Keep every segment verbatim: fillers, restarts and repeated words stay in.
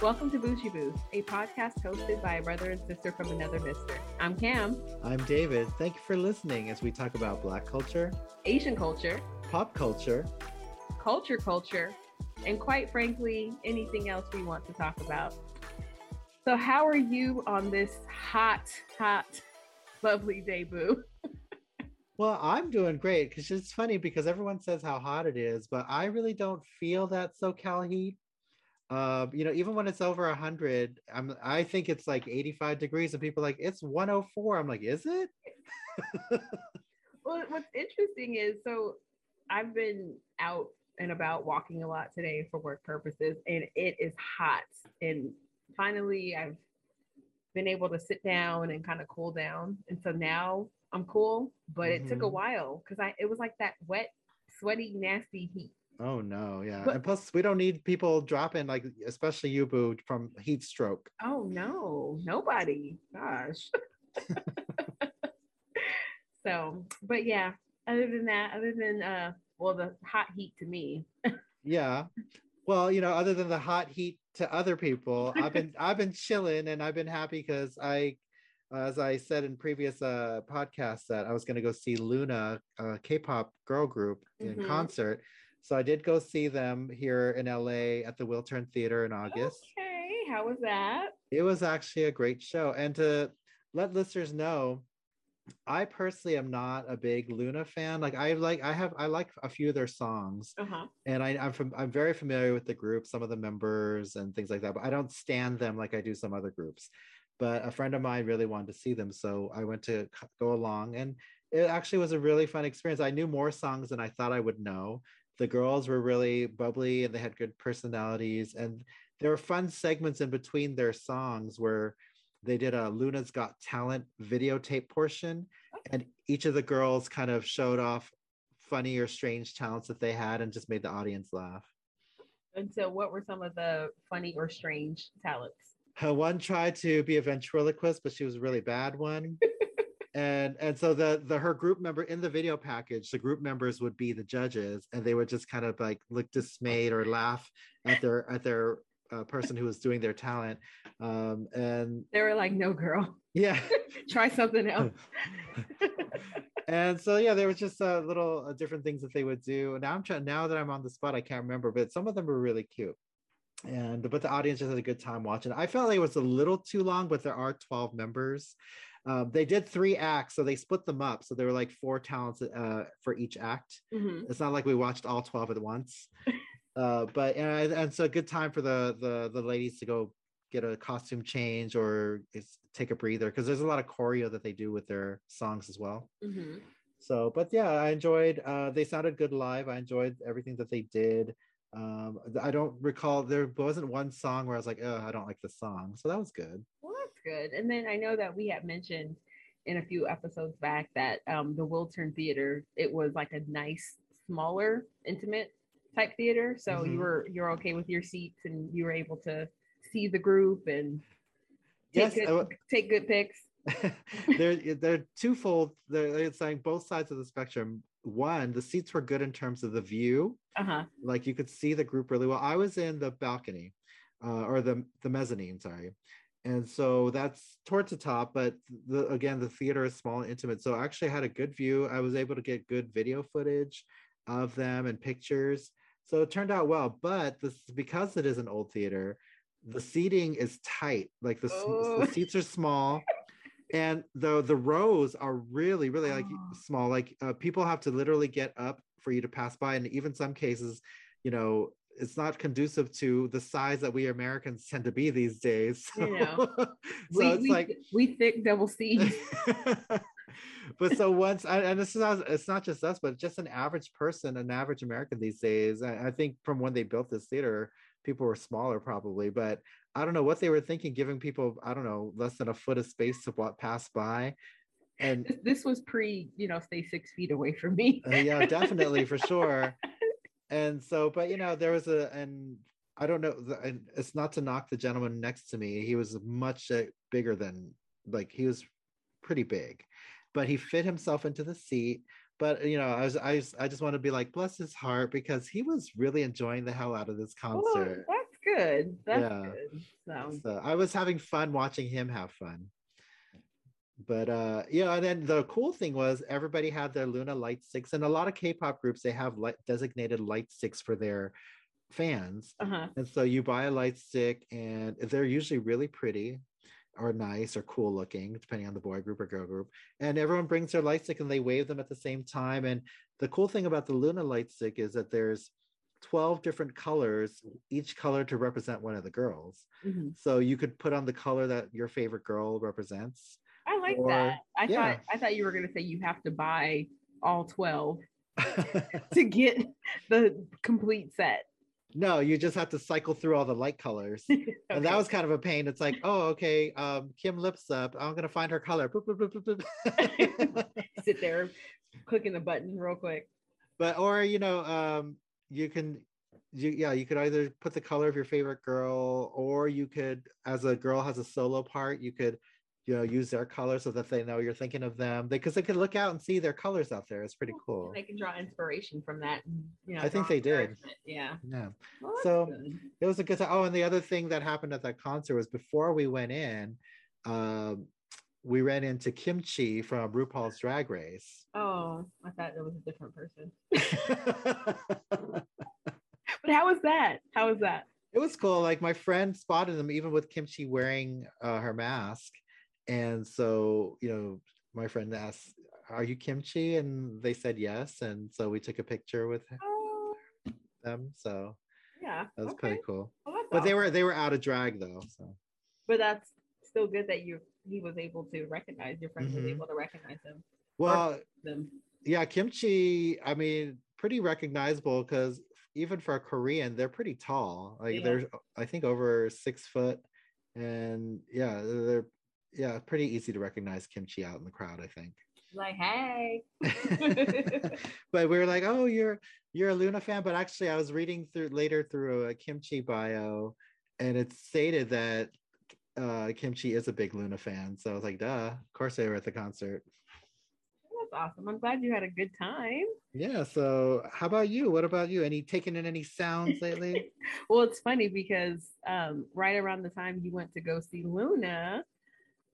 Welcome to Bougie Boo, a podcast hosted by a brother and sister from another mister. I'm Cam. I'm David. Thank you for listening as we talk about Black culture, Asian culture, pop culture, culture culture, and quite frankly, anything else we want to talk about. So how are you on this hot, hot, lovely day, Boo? Well, I'm doing great because it's funny because everyone says how hot it is, but I really don't feel that SoCal heat. Uh, you know, even when it's over one hundred, I'm I think it's like eighty-five degrees and people are like, it's one oh four. I'm like, is it? Well, what's interesting is, so I've been out and about walking a lot today for work purposes, and it is hot. And finally, I've been able to sit down and kind of cool down. And so now I'm cool, but mm-hmm. it took a while because I it was like that wet, sweaty, nasty heat. Oh no, yeah. But, and plus we don't need people dropping, like especially you, Boo, from heat stroke. Oh no, nobody. Gosh. So, but yeah, other than that, other than uh well the hot heat to me. Yeah. Well, you know, other than the hot heat to other people, I've been I've been chilling and I've been happy because I as I said in previous uh podcasts that I was going to go see Loona, a K-pop girl group in mm-hmm. concert. So I did go see them here in L A at the Wiltern Theater in August. Okay, how was that? It was actually a great show. And to let listeners know, I personally am not a big Loona fan. Like I like, I have, I like a few of their songs, uh-huh. and I, I'm from, I'm very familiar with the group, some of the members and things like that. But I don't stan them like I do some other groups. But a friend of mine really wanted to see them, so I went to go along, and it actually was a really fun experience. I knew more songs than I thought I would know. The girls were really bubbly and they had good personalities, and there were fun segments in between their songs where they did a Luna's Got Talent videotape portion, and each of the girls kind of showed off funny or strange talents that they had and just made the audience laugh. And so what were some of the funny or strange talents? Her one tried to be a ventriloquist, but she was a really bad one. And and so the the her group member in the video package, the group members would be the judges, and they would just kind of like look dismayed or laugh at their at their uh, person who was doing their talent. Um, and they were like, "No, girl, yeah, try something else." And so yeah, there was just a uh, little uh, different things that they would do. And now I'm trying. Now that I'm on the spot, I can't remember, but some of them were really cute. And but the audience just had a good time watching. I felt like it was a little too long, but there are twelve members. Um, they did three acts, so they split them up. So there were like four talents uh, for each act. Mm-hmm. It's not like we watched all twelve at once. Uh, but and, and so a good time for the, the the ladies to go get a costume change or take a breather, because there's a lot of choreo that they do with their songs as well. Mm-hmm. So, but yeah, I enjoyed. Uh, they sounded good live. I enjoyed everything that they did. Um, I don't recall, there wasn't one song where I was like, oh, I don't like this song. So that was good. What? Good. And then I know that we had mentioned in a few episodes back that um, the Wiltern Theater, it was like a nice, smaller, intimate type theater. So mm-hmm. you were you're okay with your seats, and you were able to see the group and take yes, good, w- take good pics. they're they're twofold. They're, it's like both sides of the spectrum. One, the seats were good in terms of the view. Uh-huh. Like you could see the group really well. I was in the balcony, uh, or the the mezzanine. Sorry. And so that's towards the top, but the, again, the theater is small and intimate. So I actually had a good view. I was able to get good video footage of them and pictures. So it turned out well, but this, because it is an old theater, the seating is tight. Like the, oh. the seats are small, and the, the rows are really, really like oh. small. Like uh, people have to literally get up for you to pass by. And even some cases, you know, it's not conducive to the size that we Americans tend to be these days. So, you know, so we, it's we, like we thick double C's. But so once, I, and this is not, it's not just us, but just an average person, an average American these days. I, I think from when they built this theater, people were smaller probably, but I don't know what they were thinking, giving people, I don't know, less than a foot of space to walk past by. And this, this was pre, you know, stay six feet away from me. Uh, yeah, definitely for sure. And so, but you know, there was a, and I don't know, and it's not to knock the gentleman next to me. He was much bigger than, like, he was pretty big. but he fit himself into the seat. But, you know, I was, I was, I just want to be like, bless his heart, because he was really enjoying the hell out of this concert. Oh, that's good. That's yeah. good. So. so I was having fun watching him have fun. But, uh, yeah, and then the cool thing was everybody had their Loona light sticks, and a lot of K-pop groups, they have light, designated light sticks for their fans. Uh-huh. And so you buy a light stick, and they're usually really pretty or nice or cool looking, depending on the boy group or girl group. And everyone brings their light stick and they wave them at the same time. And the cool thing about the Loona light stick is that there's twelve different colors, each color to represent one of the girls. Mm-hmm. So you could put on the color that your favorite girl represents. I like or, that. I yeah. thought I thought you were going to say you have to buy all twelve to get the complete set. No, you just have to cycle through all the light colors. Okay. And that was kind of a pain. It's like, oh, okay, um, Kim lips up. I'm going to find her color. Boop, boop, boop, boop, boop. Sit there clicking the button real quick. But, or, you know, um, you can, you, yeah, you could either put the color of your favorite girl, or you could, as a girl has a solo part, you could, you know, use their color so that they know you're thinking of them, because they, they could look out and see their colors out there. It's pretty cool. They can draw inspiration from that. And, you know, I think they did. Yeah. Yeah. Well, so good. It was a good time. Oh, and the other thing that happened at that concert was before we went in, um, we ran into Kimchi from RuPaul's Drag Race. Oh, I thought it was a different person. But how was that? How was that? It was cool. Like, my friend spotted them, even with Kimchi wearing uh, her mask. And so, you know, my friend asked, are you Kimchi? And they said yes. And so we took a picture with oh. them. So yeah, that was okay. pretty cool. Well, that's but awesome. they were they were out of drag though. So, but that's still good that you he was able to recognize your friend mm-hmm. was able to recognize him. Well, them. yeah, Kimchi. I mean, pretty recognizable, because even for a Korean, they're pretty tall. Like yeah. they're, I think, over six foot, and yeah, they're. Yeah, pretty easy to recognize Kimchi out in the crowd, I think. Like, hey. But we were like, oh, you're you're a Loona fan. But actually, I was reading through later through a Kimchi bio, and it stated that uh, Kimchi is a big Loona fan. So I was like, duh, of course they were at the concert. That's awesome. I'm glad you had a good time. Yeah. So how about you? What about you? Any taking in any sounds lately? Well, it's funny because um, right around the time you went to go see Loona,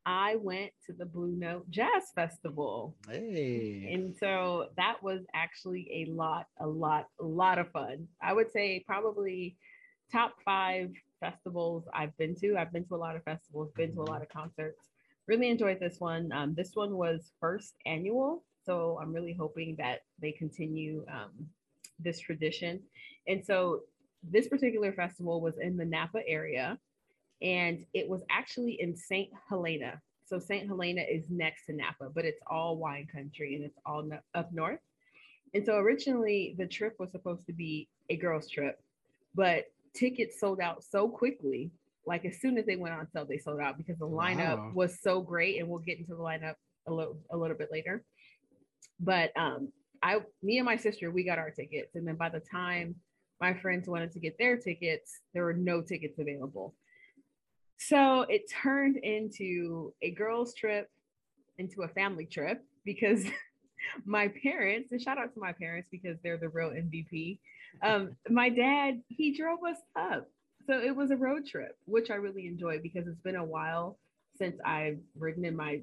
I went to the Blue Note Jazz Festival. Hey. And so that was actually a lot, a lot, a lot of fun. I would say probably top five festivals I've been to. I've been to a lot of festivals, been to a lot of concerts. Really enjoyed this one. Um, this one was first annual. So I'm really hoping that they continue um, this tradition. And so this particular festival was in the Napa area. And it was actually in Saint Helena. So Saint Helena is next to Napa, but it's all wine country and it's all no- up north. And so originally the trip was supposed to be a girls' trip, but tickets sold out so quickly. Like, as soon as they went on sale, they sold out, because the lineup wow. was so great. And we'll get into the lineup a little, a little bit later. But um, I, me and my sister, we got our tickets. And then by the time my friends wanted to get their tickets, there were no tickets available. So it turned into a girls' trip, into a family trip, because my parents, and shout out to my parents because they're the real M V P. Um, my dad, he drove us up. So it was a road trip, which I really enjoyed, because it's been a while since I've ridden in my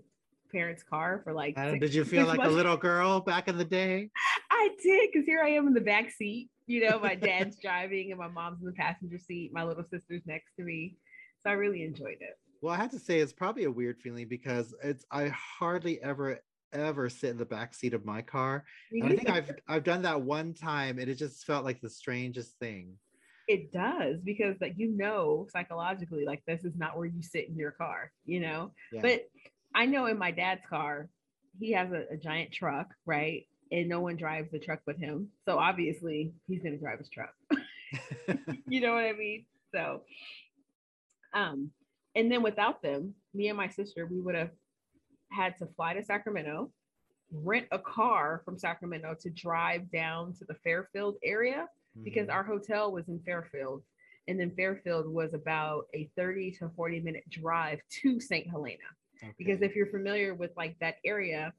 parents' car for like six, did you feel like months. A little girl back in the day? I did, because here I am in the back seat. You know, my dad's driving and my mom's in the passenger seat. My little sister's next to me. So I really enjoyed it. Well, I have to say, it's probably a weird feeling, because it's I hardly ever, ever sit in the back seat of my car. And I think I've I've done that one time, and it just felt like the strangest thing. It does, because like, you know, psychologically, like, this is not where you sit in your car, you know? Yeah. But I know in my dad's car, he has a, a giant truck, right? And no one drives the truck but him. So obviously he's going to drive his truck. You know what I mean? So... Um, and then without them, me and my sister, we would have had to fly to Sacramento, rent a car from Sacramento to drive down to the Fairfield area, mm-hmm. because our hotel was in Fairfield. And then Fairfield was about a thirty to forty minute drive to Saint Helena. Okay. Because if you're familiar with like that area,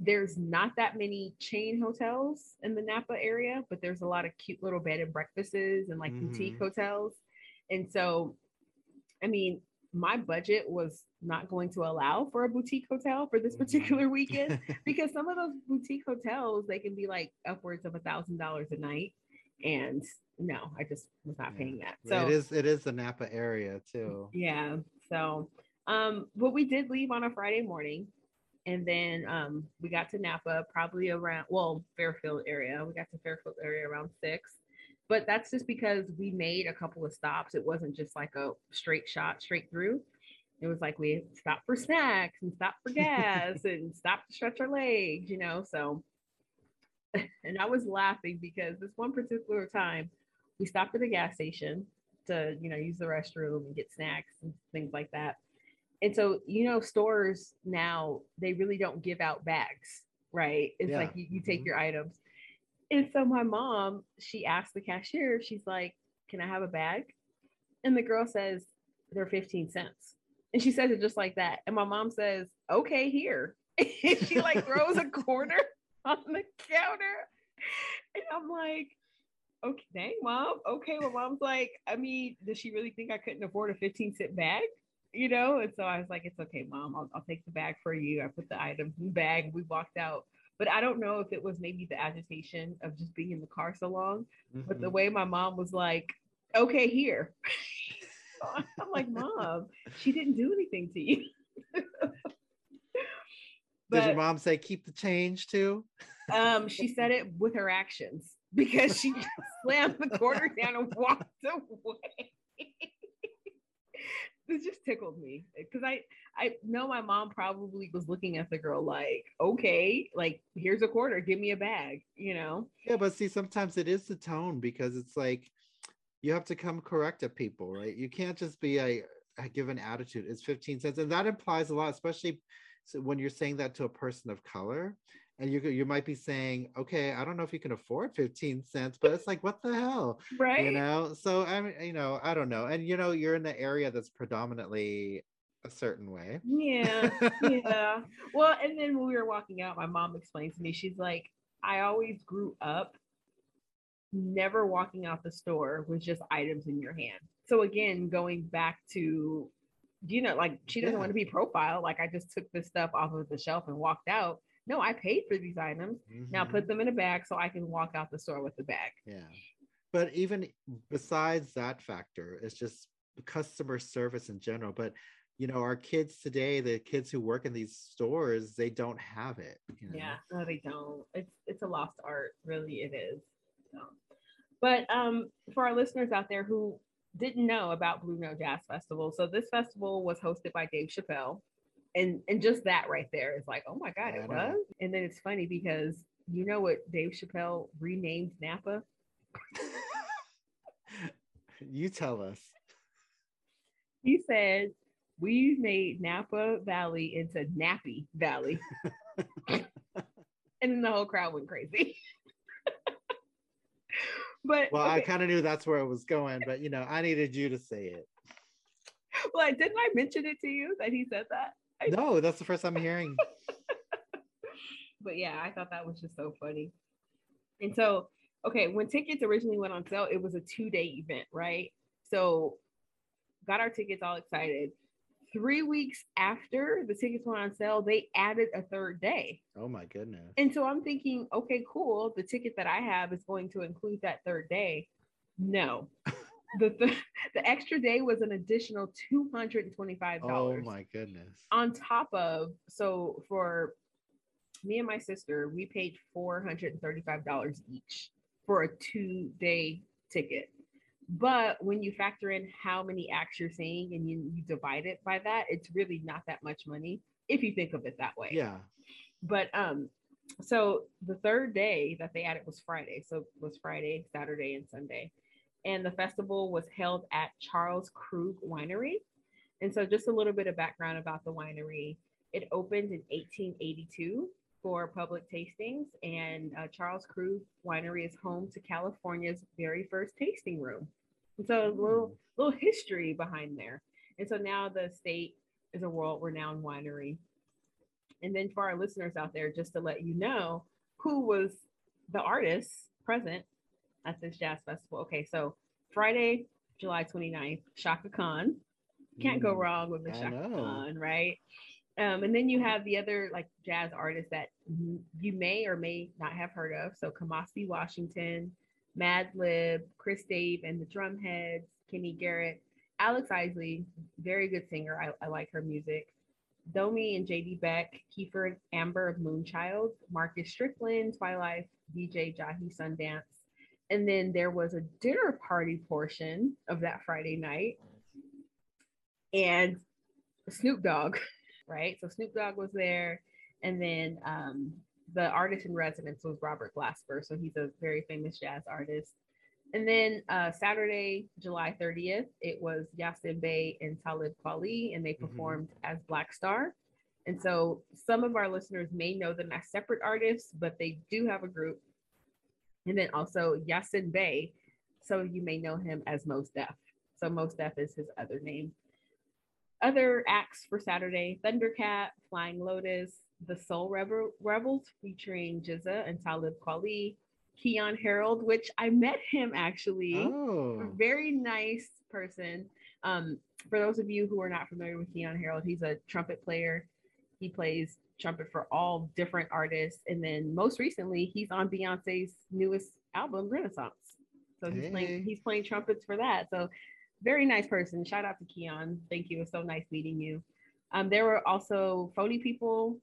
There's not that many chain hotels in the Napa area, but there's a lot of cute little bed and breakfasts and like mm-hmm. boutique hotels. And so, I mean, my budget was not going to allow for a boutique hotel for this particular weekend because some of those boutique hotels, they can be like upwards of a thousand dollars a night. And no, I just was not yeah. paying that. So it is, it is the Napa area too. Yeah. So, um, but we did leave on a Friday morning. And then um, we got to Napa probably around, well, Fairfield area. We got to Fairfield area around six. But that's just because we made a couple of stops. It wasn't just like a straight shot, straight through. It was like we stopped for snacks and stopped for gas and stopped to stretch our legs, you know. So, and I was laughing because this one particular time, we stopped at a gas station to, you know, use the restroom and get snacks and things like that. And so, you know, stores now, they really don't give out bags, right? It's yeah. like you, you take mm-hmm. your items. And so my mom, she asked the cashier, she's like, can I have a bag? And the girl says, they're fifteen cents. And she says it just like that. And my mom says, okay, here. And she like throws a quarter on the counter. And I'm like, okay, dang, mom. Okay, well, mom's like, I mean, does she really think I couldn't afford a fifteen cent bag? You know, and so I was like, it's okay, mom, I'll, I'll take the bag for you. I put the items in the bag. We walked out. But I don't know if it was maybe the agitation of just being in the car so long, mm-hmm. but the way my mom was like, okay, here. I'm like, mom, she didn't do anything to you. But, did your mom say keep the change too? um, she said it with her actions because she just slammed the quarter down and walked away. It just tickled me because I, I know my mom probably was looking at the girl like, okay, like here's a quarter, give me a bag, you know? Yeah, but see, sometimes it is the tone because it's like you have to come correct at people, right? You can't just be a, a given attitude. It's fifteen cents. And that implies a lot, especially when you're saying that to a person of color. And you you might be saying, okay, I don't know if you can afford fifteen cents, but it's like, what the hell? Right. You know, so I mean, you know, I don't know. And, you know, you're in the area that's predominantly a certain way. Yeah. Yeah. Well, and then when we were walking out, my mom explained to me, she's like, I always grew up never walking out the store with just items in your hand. So again, going back to, you know, like she doesn't yeah. want to be profiled. Like I just took this stuff off of the shelf and walked out. No, I paid for these items. Mm-hmm. Now put them in a bag so I can walk out the store with the bag. Yeah. But even besides that factor, it's just customer service in general. But, you know, our kids today, the kids who work in these stores, they don't have it. You know? Yeah, no, they don't. It's it's a lost art. Really, it is. So. But um, for our listeners out there who didn't know about Blue Note Jazz Festival, so this festival was hosted by Dave Chappelle. And and just that right there is like, oh my God, it was. And then it's funny because you know what Dave Chappelle renamed Napa? You tell us. He said, we made Napa Valley into Nappy Valley. And then the whole crowd went crazy. But well, okay. I kind of knew that's where it was going, but you know, I needed you to say it. Well, didn't I mention it to you that he said that? No, that's the first time I'm hearing. But yeah, I thought that was just so funny. And so, okay, when tickets originally went on sale, it was a two-day event, right? So got our tickets all excited. Three weeks after the tickets went on sale, they added a third day. Oh my goodness. And so I'm thinking, okay, cool. The ticket that I have is going to include that third day. No. The, th- the extra day was an additional two hundred twenty-five dollars. Oh my goodness. On top of, so for me and my sister, we paid four hundred thirty-five dollars each for a two day ticket. But when you factor in how many acts you're seeing and you, you divide it by that, it's really not that much money if you think of it that way. Yeah. But um, so the third day that they added was Friday. So it was Friday, Saturday, and Sunday. And the festival was held at Charles Krug Winery. And so just a little bit of background about the winery. It opened in eighteen eighty-two for public tastings. And uh, Charles Krug Winery is home to California's very first tasting room. And so a little, little history behind there. And so now the state is a world-renowned winery. And then for our listeners out there, just to let you know who was the artist present at this jazz festival. Okay, so Friday, July twenty-ninth, Shaka Khan. Can't go wrong with the Shaka Khan, right? Um, and then you have the other like jazz artists that you may or may not have heard of. So Kamasi Washington, Mad Lib, Chris Dave and the Drumheads, Kenny Garrett, Alex Isley, very good singer. I, I like her music. Domi and J D Beck, Kiefer, Amber of Moonchild, Marcus Strickland, Twilight, D J Jahi Sundance. And then there was a dinner party portion of that Friday night. And Snoop Dogg, right? So Snoop Dogg was there. And then um, the artist in residence was Robert Glasper. So he's a very famous jazz artist. And then uh, Saturday, July thirtieth, it was Yasiin Bey and Talib Kweli, and they performed mm-hmm. as Black Star. And so some of our listeners may know them as separate artists, but they do have a group. And then also Yasiin Bey, so you may know him as Mos Def. So Mos Def is his other name. Other acts for Saturday, Thundercat, Flying Lotus, The Soul Rebel, Rebels featuring Jizza and Talib Kweli, Keyon Harrold, which I met him actually. Oh. A very nice person. Um, for those of you who are not familiar with Keyon Harrold, he's a trumpet player. He plays trumpet for all different artists. And then most recently, he's on Beyonce's newest album, Renaissance. So he's, hey. playing, he's playing trumpets for that. So very nice person. Shout out to Keyon. Thank you. It was so nice meeting you. Um, there were also Phony People.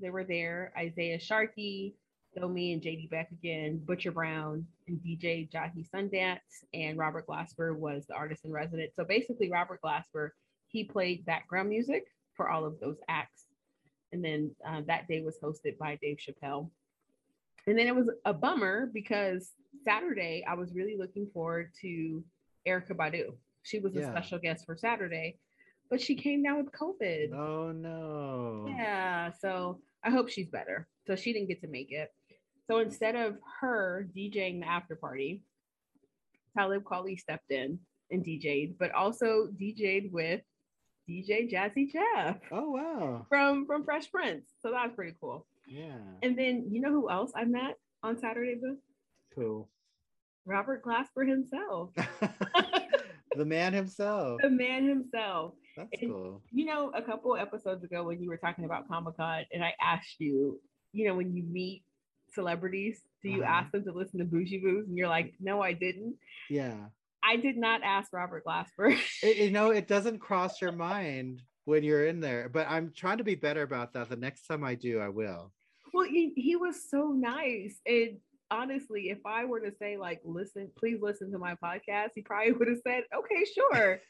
They were there. Isaiah Sharkey, Domi and J D Beck again, Butcher Brown, and D J Jahi Sundance. And Robert Glasper was the artist in residence. So basically, Robert Glasper, he played background music for all of those acts. And then uh, that day was hosted by Dave Chappelle. And then it was a bummer because Saturday, I was really looking forward to Erykah Badu. She was yeah. a special guest for Saturday, but she came down with COVID. Oh, no. Yeah, so I hope she's better. So she didn't get to make it. So instead of her DJing the after party, Talib Kweli stepped in and DJed, but also DJed with D J Jazzy Jeff. Oh, wow. From, from Fresh Prince. So that was pretty cool. Yeah. And then you know who else I met on Saturday, Boo? Who? Robert Glasper himself. The man himself. The man himself. That's and, cool. You know, a couple episodes ago when you were talking about Comic-Con and I asked you, you know, when you meet celebrities, do you uh-huh. ask them to listen to Bougie Boos? And you're like, no, I didn't. Yeah. I did not ask Robert Glasper. it, you know, it doesn't cross your mind when you're in there, but I'm trying to be better about that. The next time I do, I will. Well, he, he was so nice. And honestly, if I were to say like, listen, please listen to my podcast, he probably would have said, okay, sure.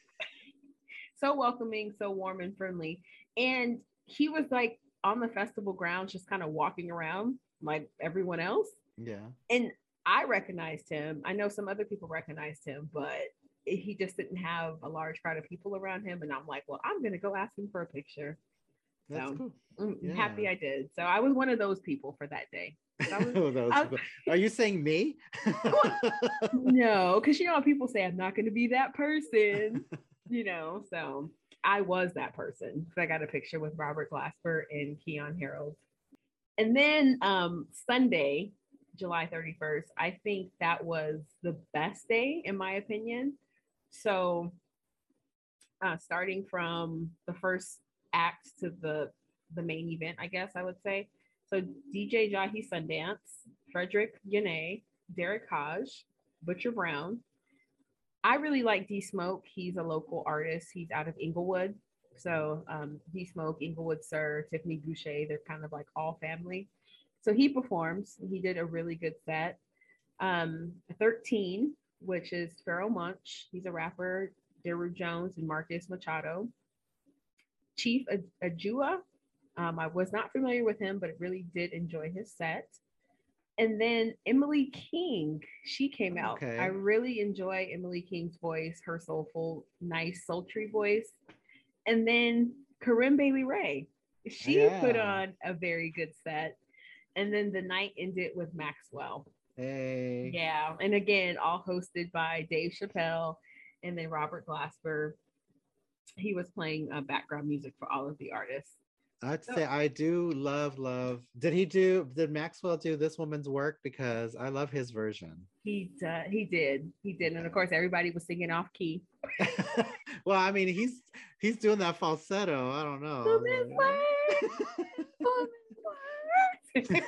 So welcoming, so warm and friendly. And he was like on the festival grounds, just kind of walking around like everyone else. Yeah. And I recognized him. I know some other people recognized him, but he just didn't have a large crowd of people around him. And I'm like, well, I'm going to go ask him for a picture. That's so cool. I'm yeah. happy I did. So I was one of those people for that day. Was, oh, that was I, cool. Are you saying me? No, because you know how people say I'm not going to be that person, you know. So I was that person. So I got a picture with Robert Glasper and Keyon Harrold. And then um, Sunday, July thirty-first, I think that was the best day in my opinion. So uh, starting from the first act to the the main event, I guess I would say. So D J Jahi Sundance, Frederick Yane, Derek Haj, Butcher Brown. I really like D Smoke. He's a local artist. He's out of Inglewood. So um, D Smoke, Inglewood Sir, Tiffany Goucher, they're kind of like all family. So he performs. He did a really good set. Um, thirteen, which is Pharoah Monch. He's a rapper. Daru Jones and Marcus Machado. Chief Ajua. Um, I was not familiar with him, but really did enjoy his set. And then Emily King, she came out. Okay. I really enjoy Emily King's voice, her soulful, nice, sultry voice. And then Karim Bailey Ray, she yeah. put on a very good set. And then the night ended with Maxwell. Hey. Yeah. And again, all hosted by Dave Chappelle and then Robert Glasper. He was playing uh, background music for all of the artists. I'd say I do love, love. Did he do, did Maxwell do This Woman's Work? Because I love his version. He uh, he did. He did. And of course, everybody was singing off key. Well, I mean, he's he's doing that falsetto. I don't know. Woman's work. Woman's work.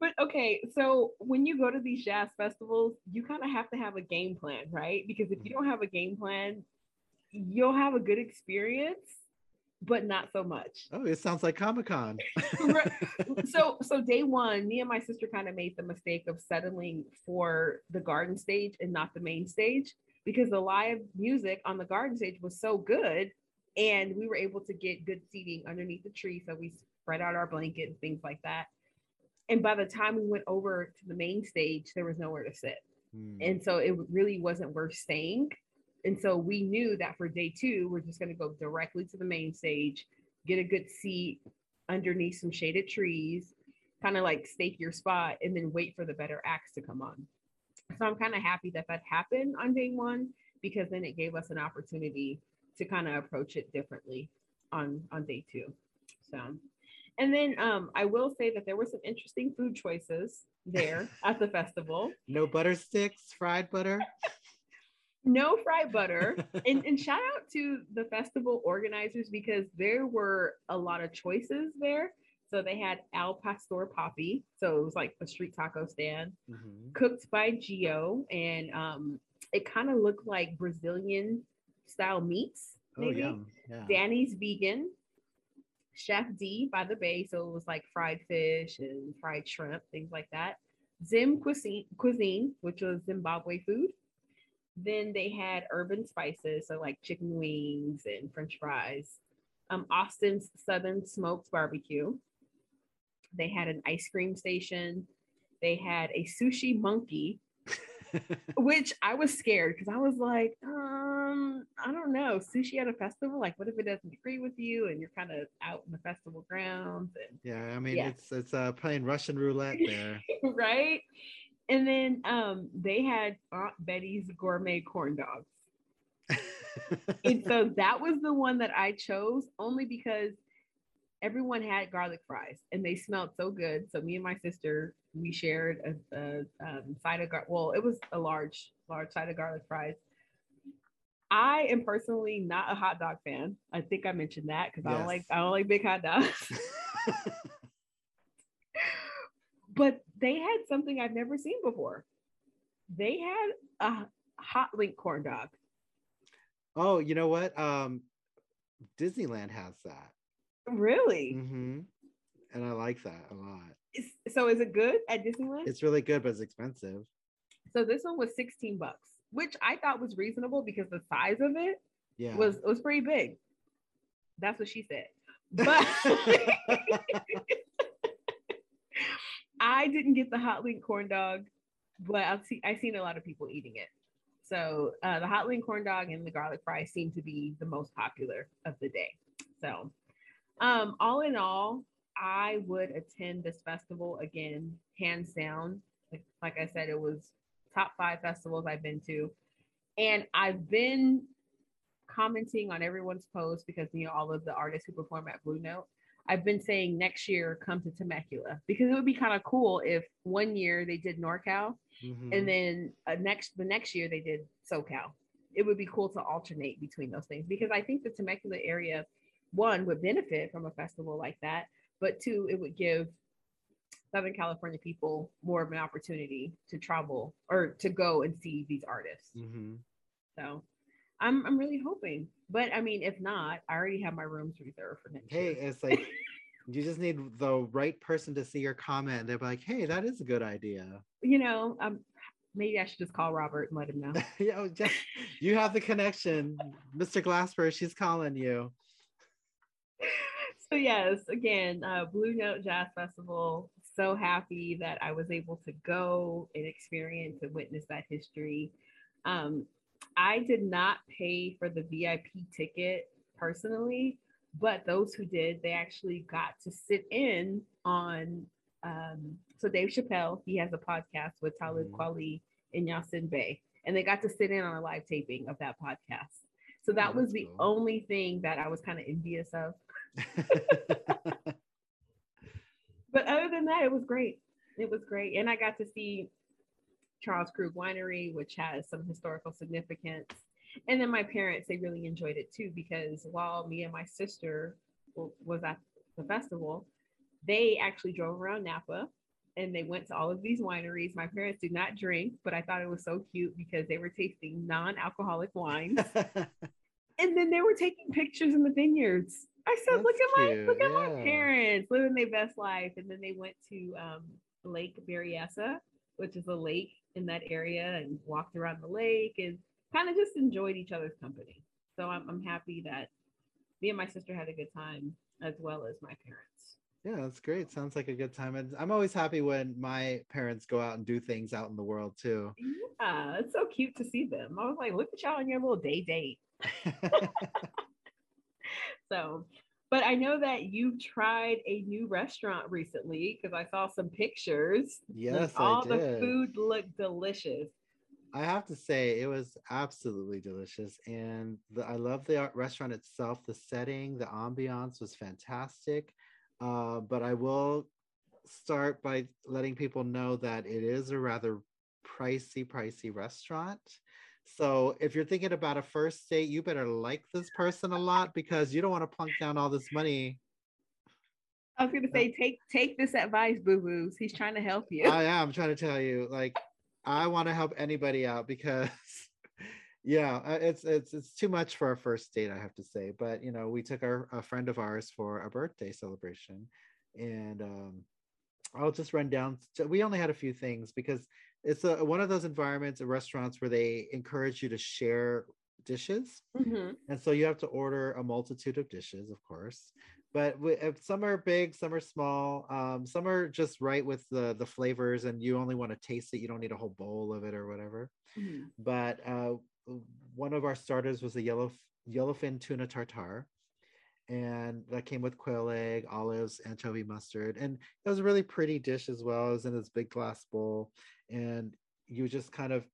But okay, so when you go to these jazz festivals, you kind of have to have a game plan, right? Because if you don't have a game plan, you'll have a good experience, but not so much. Oh, it sounds like Comic-Con. so, so day one, me and my sister kind of made the mistake of settling for the garden stage and not the main stage, because the live music on the garden stage was so good, and we were able to get good seating underneath the tree. So we spread out our blanket and things like that. And by the time we went over to the main stage, there was nowhere to sit. Mm. And so it really wasn't worth staying. And so we knew that for day two, we're just going to go directly to the main stage, get a good seat underneath some shaded trees, kind of like stake your spot, and then wait for the better acts to come on. So I'm kind of happy that that happened on day one, because then it gave us an opportunity to kind of approach it differently on, on day two. So... And then um, I will say that there were some interesting food choices there at the festival. No butter sticks, fried butter. No fried butter. and, and shout out to the festival organizers, because there were a lot of choices there. So they had Al Pastor Papi. So it was like a street taco stand, mm-hmm. cooked by Gio. And um, it kind of looked like Brazilian style meats. Maybe. Oh, yeah. yeah. Danny's Vegan. Chef D by the Bay, so it was like fried fish and fried shrimp, things like that. Zim cuisine, cuisine, which was Zimbabwe food. Then they had urban spices, so like chicken wings and French fries. Um, Austin's Southern Smoked Barbecue. They had an ice cream station. They had a sushi monkey, which I was scared because I was like, um, I don't know, sushi at a festival? Like, what if it doesn't agree with you and you're kind of out in the festival grounds? And yeah, I mean, yeah. it's it's uh, playing Russian roulette there. Right? And then um, they had Aunt Betty's gourmet corn dogs. And so that was the one that I chose only because everyone had garlic fries and they smelled so good. So me and my sister, we shared a, a um, side of, gar- well, it was a large, large side of garlic fries. I am personally not a hot dog fan. I think I mentioned that because yes. I don't like, I don't like big hot dogs. But they had something I've never seen before. They had a hot link corn dog. Oh, you know what? Um, Disneyland has that. Really? Mm-hmm. And I like that a lot. So is it good at Disneyland? It's really good, but it's expensive. So this one was sixteen bucks, which I thought was reasonable because the size of it yeah. was was pretty big. That's what she said. But I didn't get the hot link corn dog, but I've see, I've seen a lot of people eating it. So uh, the hot link corn dog and the garlic fries seem to be the most popular of the day. So um, all in all, I would attend this festival again, hands down. Like, like I said, it was top five festivals I've been to. And I've been commenting on everyone's posts because, you know, all of the artists who perform at Blue Note, I've been saying next year, come to Temecula, because it would be kind of cool if one year they did NorCal mm-hmm. and then uh, next the next year they did SoCal. It would be cool to alternate between those things, because I think the Temecula area, one, would benefit from a festival like that. But two, it would give Southern California people more of an opportunity to travel or to go and see these artists. Mm-hmm. So I'm I'm really hoping. But I mean, if not, I already have my rooms reserved for next hey, year. Hey, it's like, you just need the right person to see your comment. They're like, hey, that is a good idea. You know, um, maybe I should just call Robert and let him know. you, know just, you have the connection. Mister Glasper, she's calling you. So yes, again, uh, Blue Note Jazz Festival. So happy that I was able to go and experience and witness that history. Um, I did not pay for the V I P ticket personally, but those who did, they actually got to sit in on, um, so Dave Chappelle, he has a podcast with Talib Kweli and Yasiin Bey, and they got to sit in on a live taping of that podcast. So that oh, was the cool. only thing that I was kind of envious of. But other than that, it was great. It was great. And I got to see Charles Krug Winery, which has some historical significance. And then my parents, they really enjoyed it too, because while me and my sister w- was at the festival, they actually drove around Napa and they went to all of these wineries. My parents did not drink, but I thought it was so cute because they were tasting non-alcoholic wines. And then they were taking pictures in the vineyards. I said, That's look at cute. my look at yeah. my parents living their best life. And then they went to um, Lake Berryessa, which is a lake in that area, and walked around the lake and kind of just enjoyed each other's company. So I'm, I'm happy that me and my sister had a good time, as well as my parents. Yeah, that's great. Sounds like a good time. And I'm always happy when my parents go out and do things out in the world too. Yeah, it's so cute to see them. I was like, look at y'all on your little day date. So, but I know that you've tried a new restaurant recently, because I saw some pictures. Yes, all I did. The food looked delicious. I have to say, it was absolutely delicious. And the, I love the art restaurant itself. The setting, the ambiance was fantastic. Uh, but I will start by letting people know that it is a rather pricey, pricey restaurant. So if you're thinking about a first date, you better like this person a lot, because you don't want to plunk down all this money. I was going to say, take take this advice, boo-boos. He's trying to help you. I am trying to tell you, like, I want to help anybody out, because, yeah, it's it's it's too much for a first date, I have to say. But, you know, we took our a friend of ours for a birthday celebration, and um, I'll just run down. To, we only had a few things, because it's a, one of those environments, restaurants, where they encourage you to share dishes, mm-hmm. and so you have to order a multitude of dishes, of course. But we, some are big, some are small, um, some are just right with the, the flavors, and you only want to taste it. You don't need a whole bowl of it or whatever. Mm-hmm. But uh, one of our starters was a yellow yellowfin tuna tartare, and that came with quail egg, olives, anchovy mustard. And it was a really pretty dish as well. It was in this big glass bowl, and you just kind of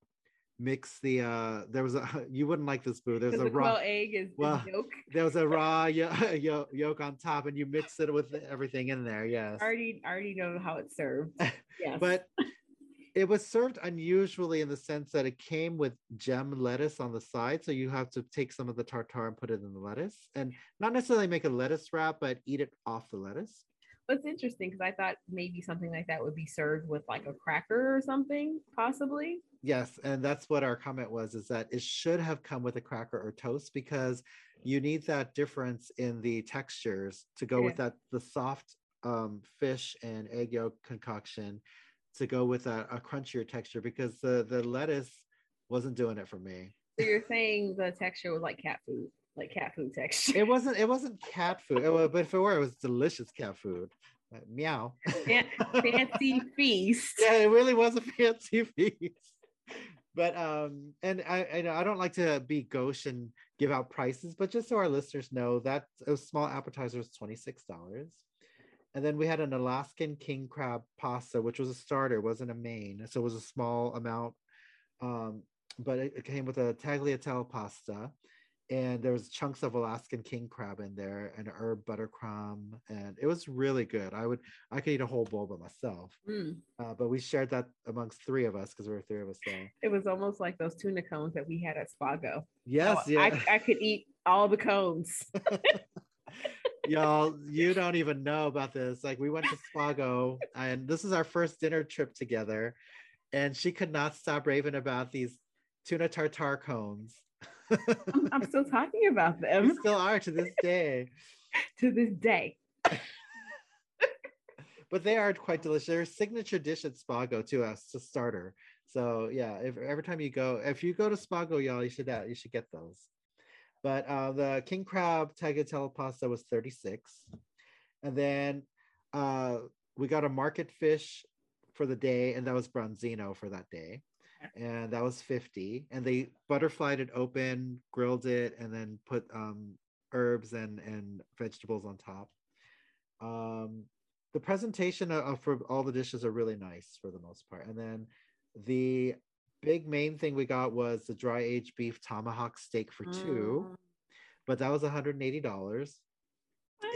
mix the uh there was a you wouldn't like this boo there's a the raw egg is well, yolk. There was a raw yolk, yolk on top, and you mix it with everything in there. Yes, I already already know how it's served. Yes. But it was served unusually, in the sense that it came with gem lettuce on the side, so you have to take some of the tartare and put it in the lettuce, and not necessarily make a lettuce wrap, but eat it off the lettuce. That's interesting, because I thought maybe something like that would be served with like a cracker or something, possibly. Yes, and that's what our comment was, is that it should have come with a cracker or toast, because you need that difference in the textures to go yeah. with that, the soft um, fish and egg yolk concoction to go with a, a crunchier texture, because the, the lettuce wasn't doing it for me. So you're saying the texture was like cat food? Like cat food texture. It wasn't. It wasn't cat food. It was, but if it were, it was delicious cat food. Uh, meow. Fancy feast. Yeah, it really was a fancy feast. But um, and I, I know I don't like to be gauche and give out prices, but just so our listeners know, that a small appetizer was twenty-six dollars, and then we had an Alaskan king crab pasta, which was a starter, wasn't a main, so it was a small amount. Um, but it, it came with a tagliatelle pasta. And there was chunks of Alaskan king crab in there, and herb buttercrumb, and it was really good. I would, I could eat a whole bowl by myself. Mm. Uh, but we shared that amongst three of us, because we were three of us there. It was almost like those tuna cones that we had at Spago. Yes, so yeah. I, I could eat all the cones. Y'all, you don't even know about this. Like, we went to Spago, and this is our first dinner trip together, and she could not stop raving about these tuna tartare cones. I'm, I'm still talking about them. We still are to this day. To this day. But they are quite delicious. They're a signature dish at Spago to us, to starter. So yeah, if, every time you go, if you go to Spago, y'all, you should uh, you should get those. But uh, the king crab tagliatelle pasta was thirty-six, and then uh, we got a market fish for the day, and that was branzino for that day. And that was fifty, and they butterflied it open, grilled it, and then put um, herbs and, and vegetables on top. Um, the presentation of, of, for all the dishes are really nice for the most part. And then the big main thing we got was the dry aged beef tomahawk steak for mm. two, but that was one hundred eighty dollars.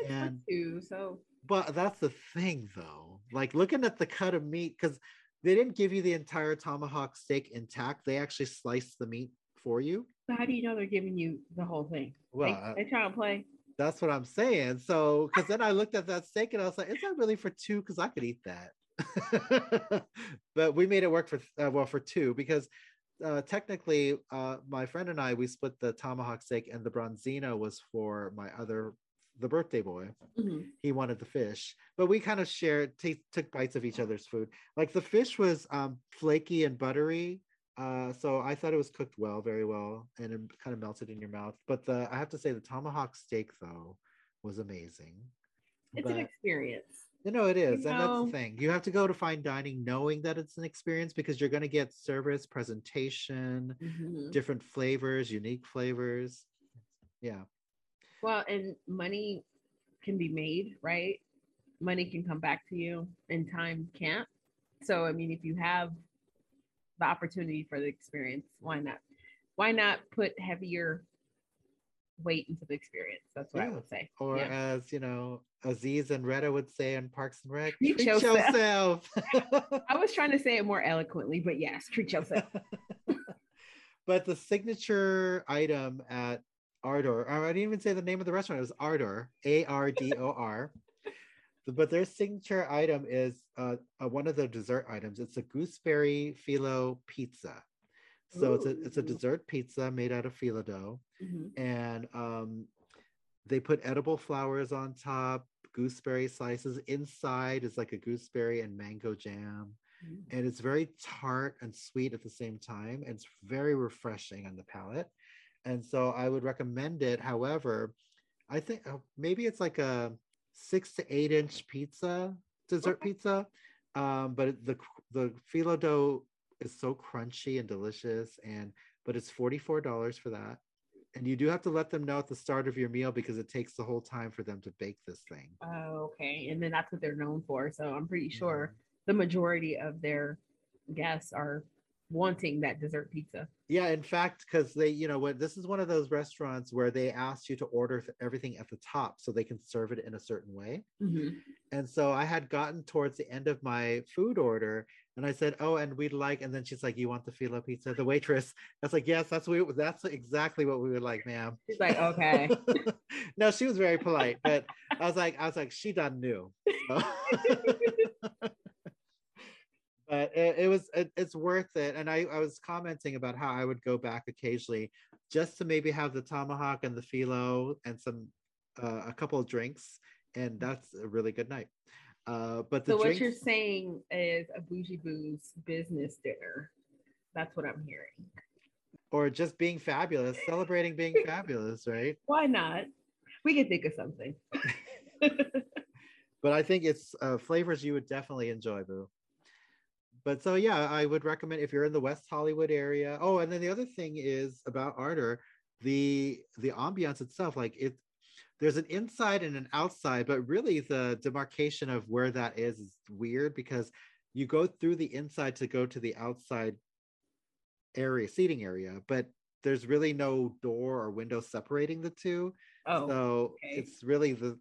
And two, so. But that's the thing though, like looking at the cut of meat, because they didn't give you the entire tomahawk steak intact. They actually sliced the meat for you. So how do you know they're giving you the whole thing? Well, like, they try to play. That's what I'm saying. So, because then I looked at that steak and I was like, "Is that really for two? Because I could eat that." But we made it work for uh, well for two because uh, technically, uh, my friend and I we split the tomahawk steak, and the bronzino was for my other the birthday boy. Mm-hmm. He wanted the fish, but we kind of shared, t- took bites of each other's food. Like the fish was um, flaky and buttery. Uh, so I thought it was cooked well, very well, and it kind of melted in your mouth. But the, I have to say the tomahawk steak, though, was amazing. It's but, an experience. You know, it is. You and know. That's the thing. You have to go to fine dining knowing that it's an experience because you're going to get service, presentation, mm-hmm. different flavors, unique flavors. Yeah. Well, and money can be made, right? Money can come back to you and time can't. So, I mean, if you have the opportunity for the experience, why not why not put heavier weight into the experience? That's what yeah. I would say. Or yeah. as you know, Aziz and Retta would say in Parks and Rec, treat, treat yourself, yourself. I was trying to say it more eloquently, but yes, treat yourself. But the signature item at Ardor, I didn't even say the name of the restaurant, it was Ardor, A R D O R. But their signature item is uh, uh, one of the dessert items. It's a gooseberry phyllo pizza. So Ooh. it's a it's a dessert pizza made out of phyllo dough. Mm-hmm. And um, they put edible flowers on top, gooseberry slices. Inside is like a gooseberry and mango jam. Mm-hmm. And it's very tart and sweet at the same time. And it's very refreshing on the palate. And so I would recommend it. However, I think uh, maybe it's like a six to eight inch pizza, dessert okay. pizza, um, but the the phyllo dough is so crunchy and delicious, and but it's forty-four dollars for that, and you do have to let them know at the start of your meal because it takes the whole time for them to bake this thing. Oh, okay, and then that's what they're known for. So I'm pretty sure yeah. the majority of their guests are wanting that dessert pizza. Yeah, in fact, because they, you know, what this is one of those restaurants where they ask you to order th- everything at the top so they can serve it in a certain way. Mm-hmm. And so I had gotten towards the end of my food order, and I said, "Oh, and we'd like," and then she's like, "You want the phyllo pizza?" The waitress, I was like, "Yes, that's what we, that's exactly what we would like, ma'am." She's like, "Okay." No, she was very polite, but I was like, I was like, she done knew. So. But uh, it, it was, it, it's worth it. And I, I was commenting about how I would go back occasionally just to maybe have the tomahawk and the phyllo and some, uh, a couple of drinks. And that's a really good night. Uh, but the So what drinks... you're saying is a bougie booze business dinner. That's what I'm hearing. Or just being fabulous, celebrating being fabulous, right? Why not? We can think of something. But I think it's uh, flavors you would definitely enjoy, Boo. But so, yeah, I would recommend if you're in the West Hollywood area. Oh, and then the other thing is about Ardor, the the ambiance itself, like it, there's an inside and an outside, but really the demarcation of where that is is weird because you go through the inside to go to the outside area, seating area, but there's really no door or window separating the two. Oh, so okay. It's really the,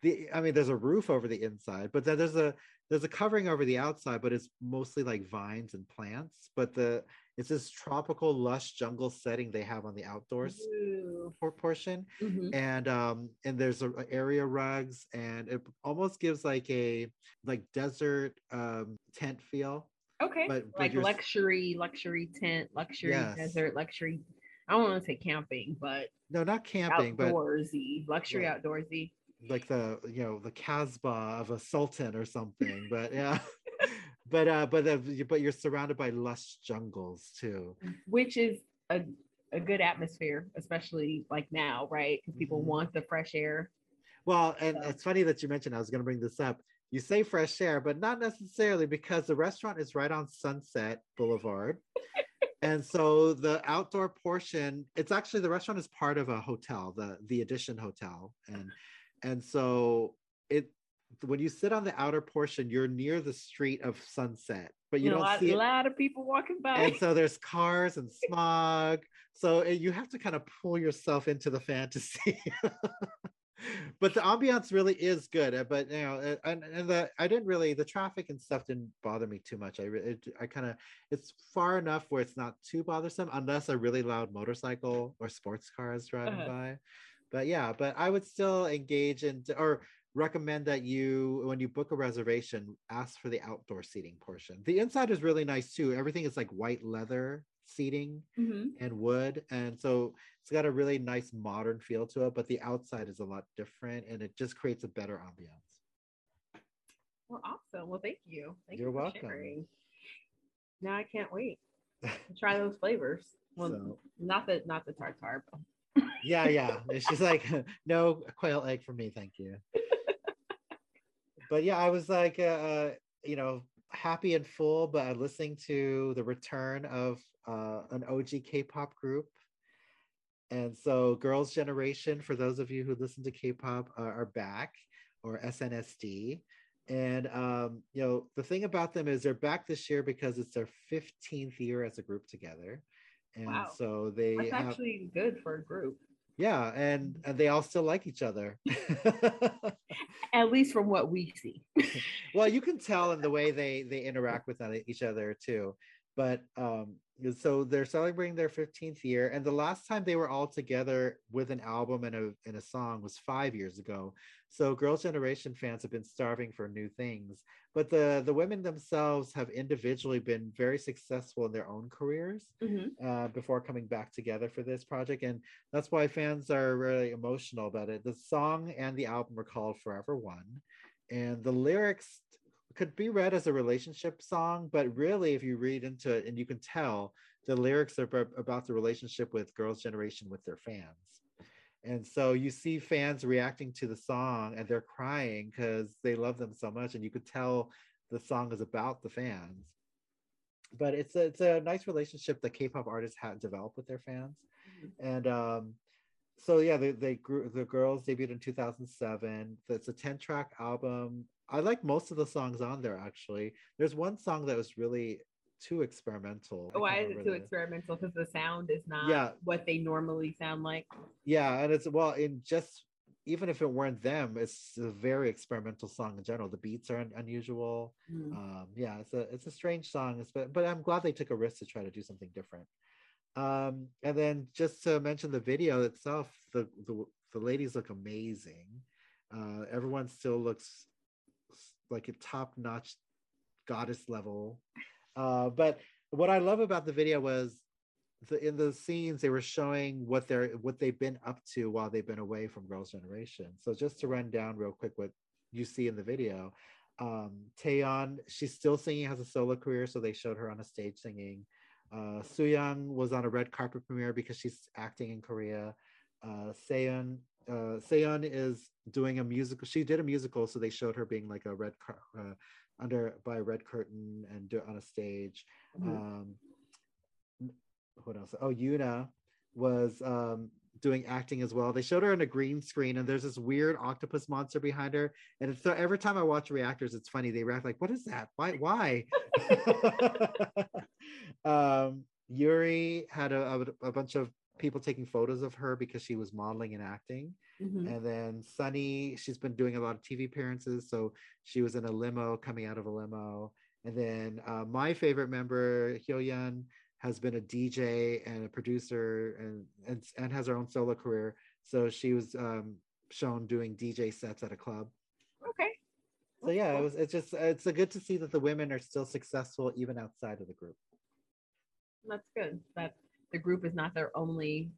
the, I mean, there's a roof over the inside, but then there's a, There's a covering over the outside, but it's mostly like vines and plants. But the it's this tropical, lush jungle setting they have on the outdoors Ooh. portion, mm-hmm. and um, and there's a, a area rugs, and it almost gives like a like desert um, tent feel. Okay, but, but like luxury, luxury tent, luxury yes. desert, luxury. I don't want to say camping, but no, not camping, outdoorsy, but luxury yeah. outdoorsy. Like the you know the Casbah of a sultan or something, but yeah, but uh, but uh, but you're surrounded by lush jungles too, which is a a good atmosphere, especially like now, right? Because people mm-hmm. want the fresh air. Well, and so. It's funny that you mentioned. I was going to bring this up. You say fresh air, but not necessarily because the restaurant is right on Sunset Boulevard, and so the outdoor portion. It's actually the restaurant is part of a hotel, the the Edition Hotel, and. And so it, when you sit on the outer portion, you're near the street of Sunset but you, you know, don't a lot, see a lot of people walking by. And so there's cars and smog. So you have to kind of pull yourself into the fantasy. But the ambiance really is good. But you know, and, and the I didn't really the traffic and stuff didn't bother me too much. I it, I kind of it's far enough where it's not too bothersome, unless a really loud motorcycle or sports car is driving uh-huh. by. But yeah, but I would still engage in or recommend that you, when you book a reservation, ask for the outdoor seating portion. The inside is really nice too. Everything is like white leather seating mm-hmm. and wood, and so it's got a really nice modern feel to it, but the outside is a lot different and it just creates a better ambiance. Well, awesome. Well, thank you. Thank You're you welcome. Sharing. Now I can't wait to try those flavors. Well, so. not the not the tartar, but yeah, yeah. It's just like no quail egg for me, thank you. But yeah, I was like uh you know, happy and full, but listening to the return of uh, an O G K-pop group. And so Girls' Generation, for those of you who listen to K-pop, uh, are back, or S N S D. And, um, you know, the thing about them is they're back this year because it's their fifteenth year as a group together. And wow. so they- That's have, actually good for a group. Yeah, and, and they all still like each other. At least from what we see. Well, you can tell in the way they they interact with each other too. But um, so they're celebrating their fifteenth year, and the last time they were all together with an album and a and a song was five years ago. So Girls' Generation fans have been starving for new things. But the the women themselves have individually been very successful in their own careers mm-hmm. uh, before coming back together for this project, and that's why fans are really emotional about it. The song and the album are called Forever One, and the lyrics could be read as a relationship song, but really if you read into it, and you can tell the lyrics are about the relationship with Girls' Generation with their fans. And so you see fans reacting to the song and they're crying because they love them so much, and you could tell the song is about the fans. But it's a, it's a nice relationship that K-pop artists have developed with their fans. Mm-hmm. And um so yeah, they, they grew, the girls debuted in two thousand seven. It's a ten track album. I like most of the songs on there, actually. There's one song that was really too experimental. Why is it too experimental? Because the sound is not yeah. what they normally sound like. Yeah, and it's, well, in just, even if it weren't them, it's a very experimental song in general. The beats are un- unusual. Mm. Um, yeah, it's a it's a strange song, but, but I'm glad they took a risk to try to do something different. Um, and then just to mention the video itself, the, the, the ladies look amazing. Uh, everyone still looks like a top-notch goddess level. Uh, but what I love about the video was the, in the scenes, they were showing what they're, what they've been up to while they've been away from Girls' Generation. So just to run down real quick what you see in the video, um, Taeyeon, she's still singing, has a solo career, so they showed her on a stage singing. Uh, Sooyoung was on a red carpet premiere because she's acting in Korea. Uh, Seyeon, uh, Seyeon is doing a musical. She did a musical, so they showed her being like a red car uh, under by a red curtain and do, on a stage. Mm-hmm. Um, what else? Oh, Yuna was um, doing acting as well. They showed her on a green screen, and there's this weird octopus monster behind her. And it's, so every time I watch reactors, it's funny. They react like, "What is that? Why? Why?" Um, Yuri had a, a, a bunch of people taking photos of her because she was modeling and acting. Mm-hmm. And then Sunny, she's been doing a lot of T V appearances, so she was in a limo, coming out of a limo. And then uh, my favorite member, Hyoyeon, has been a D J and a producer, and and, and has her own solo career. So she was um, shown doing D J sets at a club. Okay. So yeah, it was, it's just it's good to see that the women are still successful even outside of the group. That's good. That the group is not their only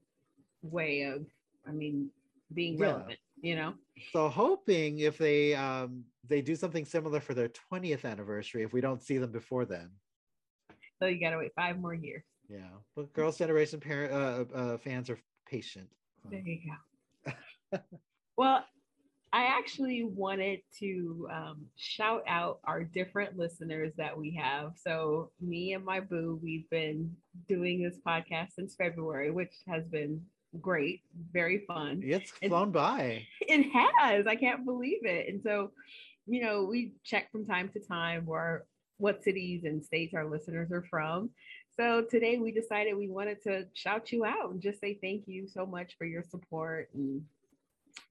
way of, I mean, being yeah. relevant, you know? So hoping if they um, they do something similar for their twentieth anniversary, if we don't see them before then. So you got to wait five more years. Yeah. Well, Girls' Generation parent, uh, uh, fans are patient. There you go. Well, I actually wanted to um, shout out our different listeners that we have. So me and my boo, we've been doing this podcast since February, which has been great, very fun. It's flown and, by. It has. I can't believe it. And so, you know, we check from time to time where what cities and states our listeners are from. So today we decided we wanted to shout you out and just say thank you so much for your support. And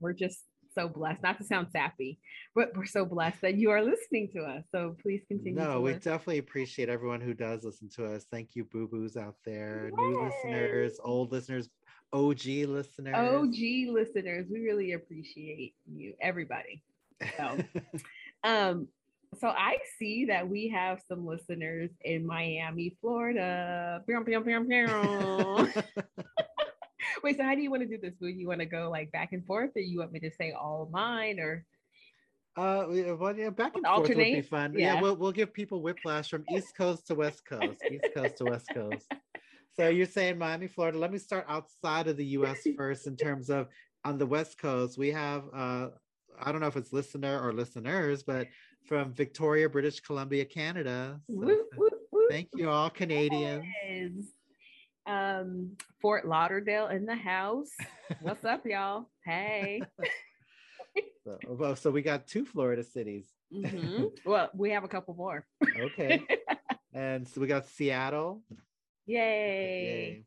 we're just so blessed, not to sound sappy, but we're so blessed that you are listening to us. So please continue. No, we listen. Definitely appreciate everyone who does listen to us. Thank you, boo-boos out there, Yay. New listeners, old listeners, O G listeners. O G listeners. We really appreciate you, everybody. So, um, so I see that we have some listeners in Miami, Florida. Wait, so how do you want to do this? Do you want to go like back and forth, or you want me to say all mine, or? Uh, well, yeah, back and alternate? Forth would be fun. Yeah. yeah, we'll we'll give people whiplash from East Coast to West Coast, East Coast to West Coast. So you're saying Miami, Florida. Let me start outside of the U S first in terms of on the West Coast. We have, uh, I don't know if it's listener or listeners, but from Victoria, British Columbia, Canada. So whoop, whoop, whoop. Thank you all, Canadians. Yes. Um, Fort Lauderdale in the house. What's up, y'all? Hey. so, well, so we got two Florida cities. Mm-hmm. Well, we have a couple more. Okay. And so we got Seattle. Yay.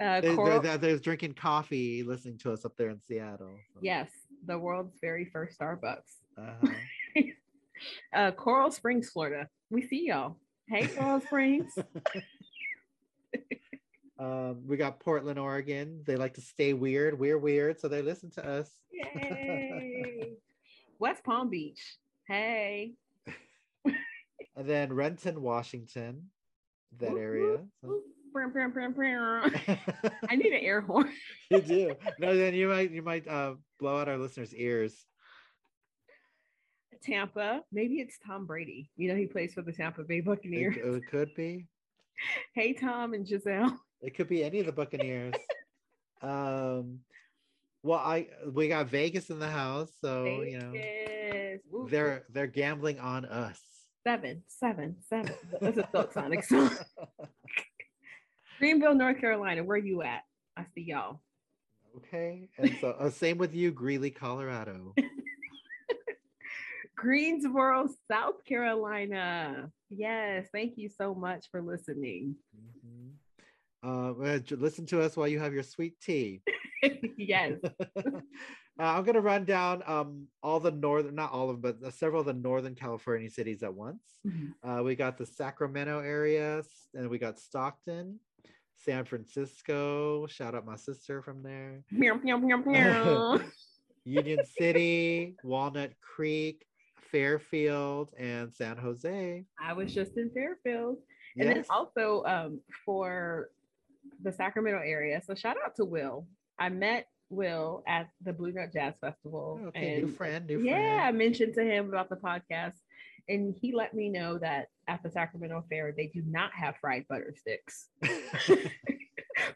Yay. Uh, they, Coral- they're, they're drinking coffee, listening to us up there in Seattle. So. Yes, the world's very first Starbucks. Uh-huh. uh, Coral Springs, Florida. We see y'all. Hey, Coral Springs. Um, we got Portland, Oregon. They like to stay weird. We're weird, so they listen to us. Yay. West Palm Beach. Hey. And then Renton, Washington, that ooh, area. Ooh, ooh. I need an air horn. You do. No, then you might you might uh, blow out our listeners' ears. Tampa. Maybe it's Tom Brady. You know, he plays for the Tampa Bay Buccaneers. It, it could be. Hey, Tom and Giselle. It could be any of the Buccaneers. um, well, I we got Vegas in the house, so Vegas. You know Ooh. they're they're gambling on us. Seven, seven, seven. That's a Silk Sonic song. Greenville, North Carolina. Where you at? I see y'all. Okay, and so uh, same with you, Greeley, Colorado. Greensboro, South Carolina. Yes, thank you so much for listening. Mm-hmm. Uh, listen to us while you have your sweet tea. Yes. uh, I'm going to run down um, all the northern, not all of them, but several of the Northern California cities at once. Mm-hmm. Uh, we got the Sacramento area, and we got Stockton, San Francisco. Shout out my sister from there. Union City, Walnut Creek, Fairfield, and San Jose. I was just in Fairfield. And yes. Then also um, for the Sacramento area. So shout out to Will. I met Will at the Blue Note Jazz Festival. Okay, and new friend, new yeah, friend. Yeah, I mentioned to him about the podcast. And he let me know that at the Sacramento Fair, they do not have fried butter sticks.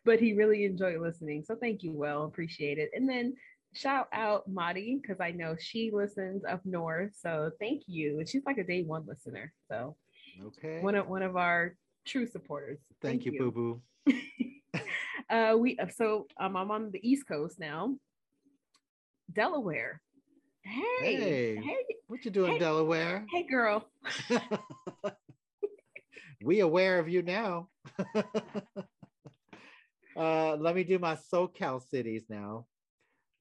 But he really enjoyed listening. So thank you, Will. Appreciate it. And then shout out Madi, because I know she listens up north. So thank you. And she's like a day one listener. So okay. One of one of our true supporters. Thank, thank you, you, boo boo. uh, we so um, I'm on the East Coast now. Delaware. Hey, hey, hey what you doing, hey, Delaware? Hey, girl. We aware of you now. uh, let me do my SoCal cities now.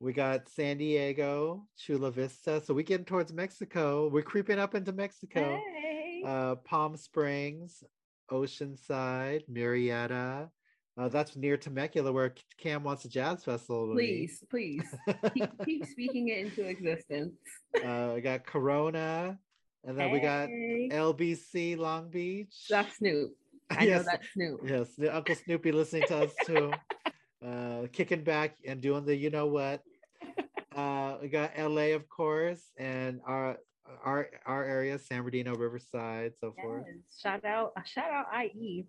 We got San Diego, Chula Vista. So we're getting towards Mexico. We're creeping up into Mexico. Hey. Uh, Palm Springs, Oceanside, Murrieta. Uh, that's near Temecula, where Cam wants a jazz festival. Please, please keep, keep speaking it into existence. uh, we got Corona, and then hey. we got L B C, Long Beach. That's Snoop. I yes. know that's Snoop. Yes, Uncle Snoopy listening to us too, uh, kicking back and doing the you know what. Uh, we got L A, of course, and our. our our area, San Bernardino, Riverside, so yes. forth. Shout out, shout out I E.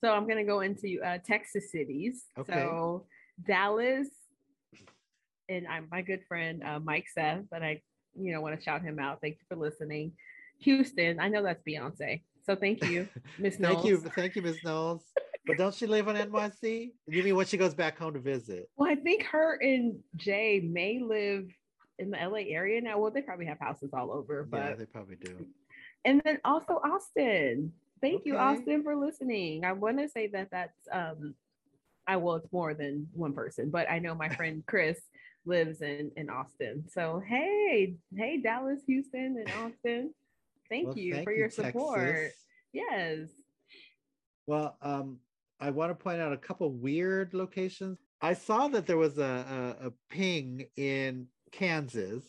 So I'm going to go into uh, Texas cities. Okay. So Dallas, and I'm my good friend, uh, Mike Seth, but I, you know, want to shout him out. Thank you for listening. Houston, I know that's Beyonce. So thank you, Miss Knowles. Thank you, thank you, Miss Knowles. But don't she live on N Y C? You mean when she goes back home to visit? Well, I think her and Jay may live in the L A area now. Well, they probably have houses all over, but yeah, they probably do. And then also Austin. Thank okay. you, Austin, for listening. I want to say that that's, um, I will, it's more than one person, but I know my friend Chris lives in, in Austin. So, hey, hey, Dallas, Houston, and Austin. Thank well, you thank for your you, support. Texas. Yes. Well, um, I want to point out a couple weird locations. I saw that there was a, a, a ping in Kansas.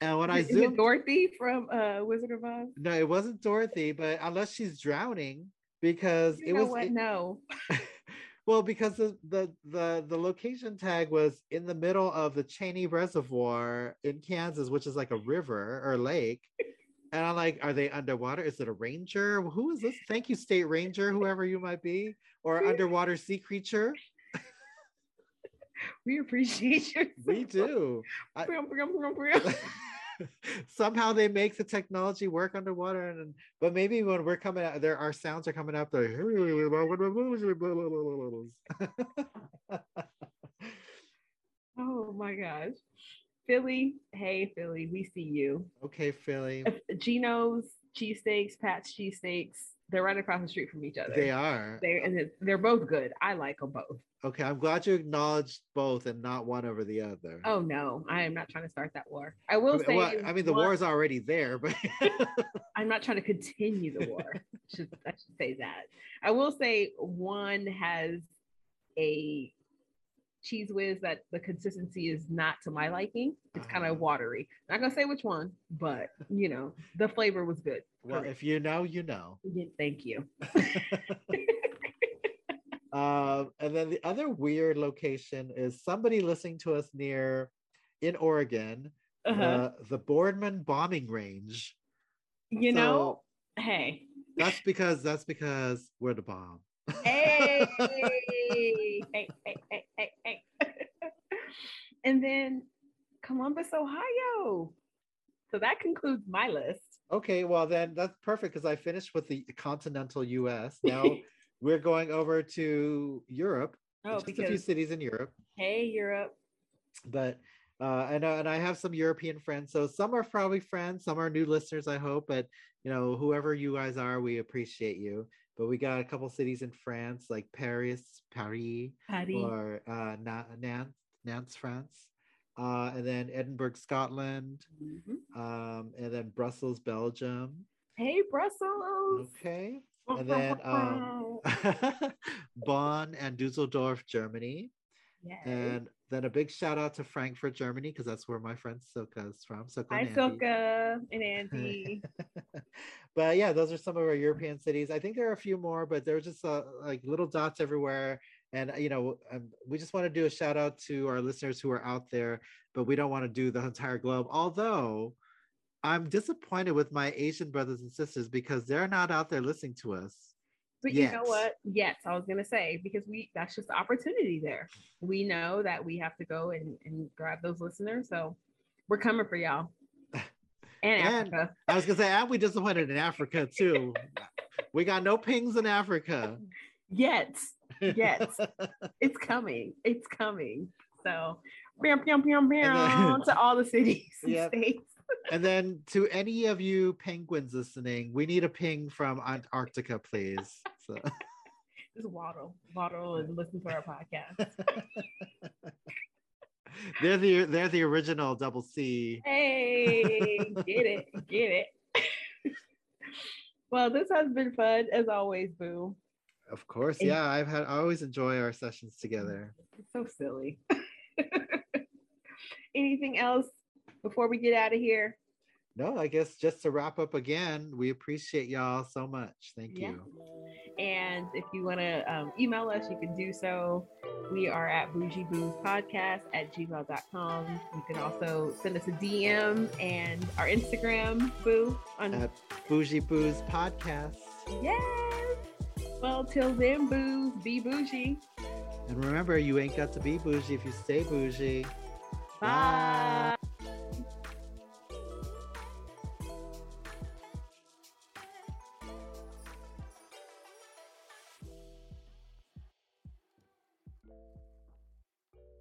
And when I zoomed, is Dorothy from uh, Wizard of Oz? No, it wasn't Dorothy, but unless she's drowning, because you it know was what? It, no. Well, because the, the the the location tag was in the middle of the Cheney Reservoir in Kansas, which is like a river or lake. And I'm like, are they underwater? Is it a ranger? Who is this? Thank you, state ranger, whoever you might be, or underwater sea creature. We appreciate you. We do. I, somehow they make the technology work underwater, and but maybe when we're coming out there, our sounds are coming out there. Oh my gosh. Philly, hey Philly, we see you. Okay, Philly. Gino's cheesesteaks, Pat's cheesesteaks, they're right across the street from each other. They are. They and they're both good. I like them both. Okay, I'm glad you acknowledged both and not one over the other. Oh no, I am not trying to start that war. I will I mean, say, well, I mean the war is already there, but I'm not trying to continue the war. I should, I should say that. I will say one has a cheese whiz that the consistency is not to my liking. It's uh-huh. kind of watery. I'm not gonna say which one, but you know the flavor was good. Well, correct. If you know, you know. Yeah, thank you. Um, and then the other weird location is somebody listening to us near, in Oregon, uh-huh. uh, the Boardman bombing range. You so know, hey. That's because that's because we're the bomb. Hey, hey, hey, hey, hey, hey. And then Columbus, Ohio. So that concludes my list. Okay, well then that's perfect because I finished with the continental U S now. We're going over to Europe. Oh, just because, a few cities in Europe. Hey, Europe. But uh, I know, and I have some European friends. So some are probably friends, some are new listeners, I hope. But you know, whoever you guys are, we appreciate you. But we got a couple cities in France, like Paris, Paris, Paris. or uh, Nantes, Nantes, France, uh, and then Edinburgh, Scotland, mm-hmm. um, and then Brussels, Belgium. Hey, Brussels. Okay. And then um, Bonn and Dusseldorf, Germany. Yes. And then a big shout out to Frankfurt, Germany, because that's where my friend Silka is from. Silka Hi, and Silka and Andy. But yeah, those are some of our European cities. I think there are a few more, but there are just uh, like little dots everywhere. And, you know, um, we just want to do a shout out to our listeners who are out there, but we don't want to do the entire globe. Although, I'm disappointed with my Asian brothers and sisters because they're not out there listening to us. But yet. You know what? Yes, I was going to say, because we that's just the opportunity there. We know that we have to go and, and grab those listeners. So we're coming for y'all. And, and Africa. I was going to say, and we disappointed in Africa too. We got no pings in Africa. Yet. Yet. It's coming. It's coming. So, bam, bam, bam, bam, to all the cities and yep. states. And then to any of you penguins listening, we need a ping from Antarctica, please. So. Just waddle, waddle and listen to our podcast. They're the they're the original double C. Hey, get it, get it. Well, this has been fun as always, Boo. Of course, and yeah. I've had I always enjoy our sessions together. It's so silly. Anything else? Before we get out of here? No, I guess just to wrap up again, we appreciate y'all so much. Thank yeah. you. And if you want to um, email us, you can do so. We are at bougieboospodcast at gmail dot com. You can also send us a D M and our Instagram, boo. On- at bougieboospodcast. Yes. Well, till then, boos, be bougie. And remember, you ain't got to be bougie if you stay bougie. Bye. Bye.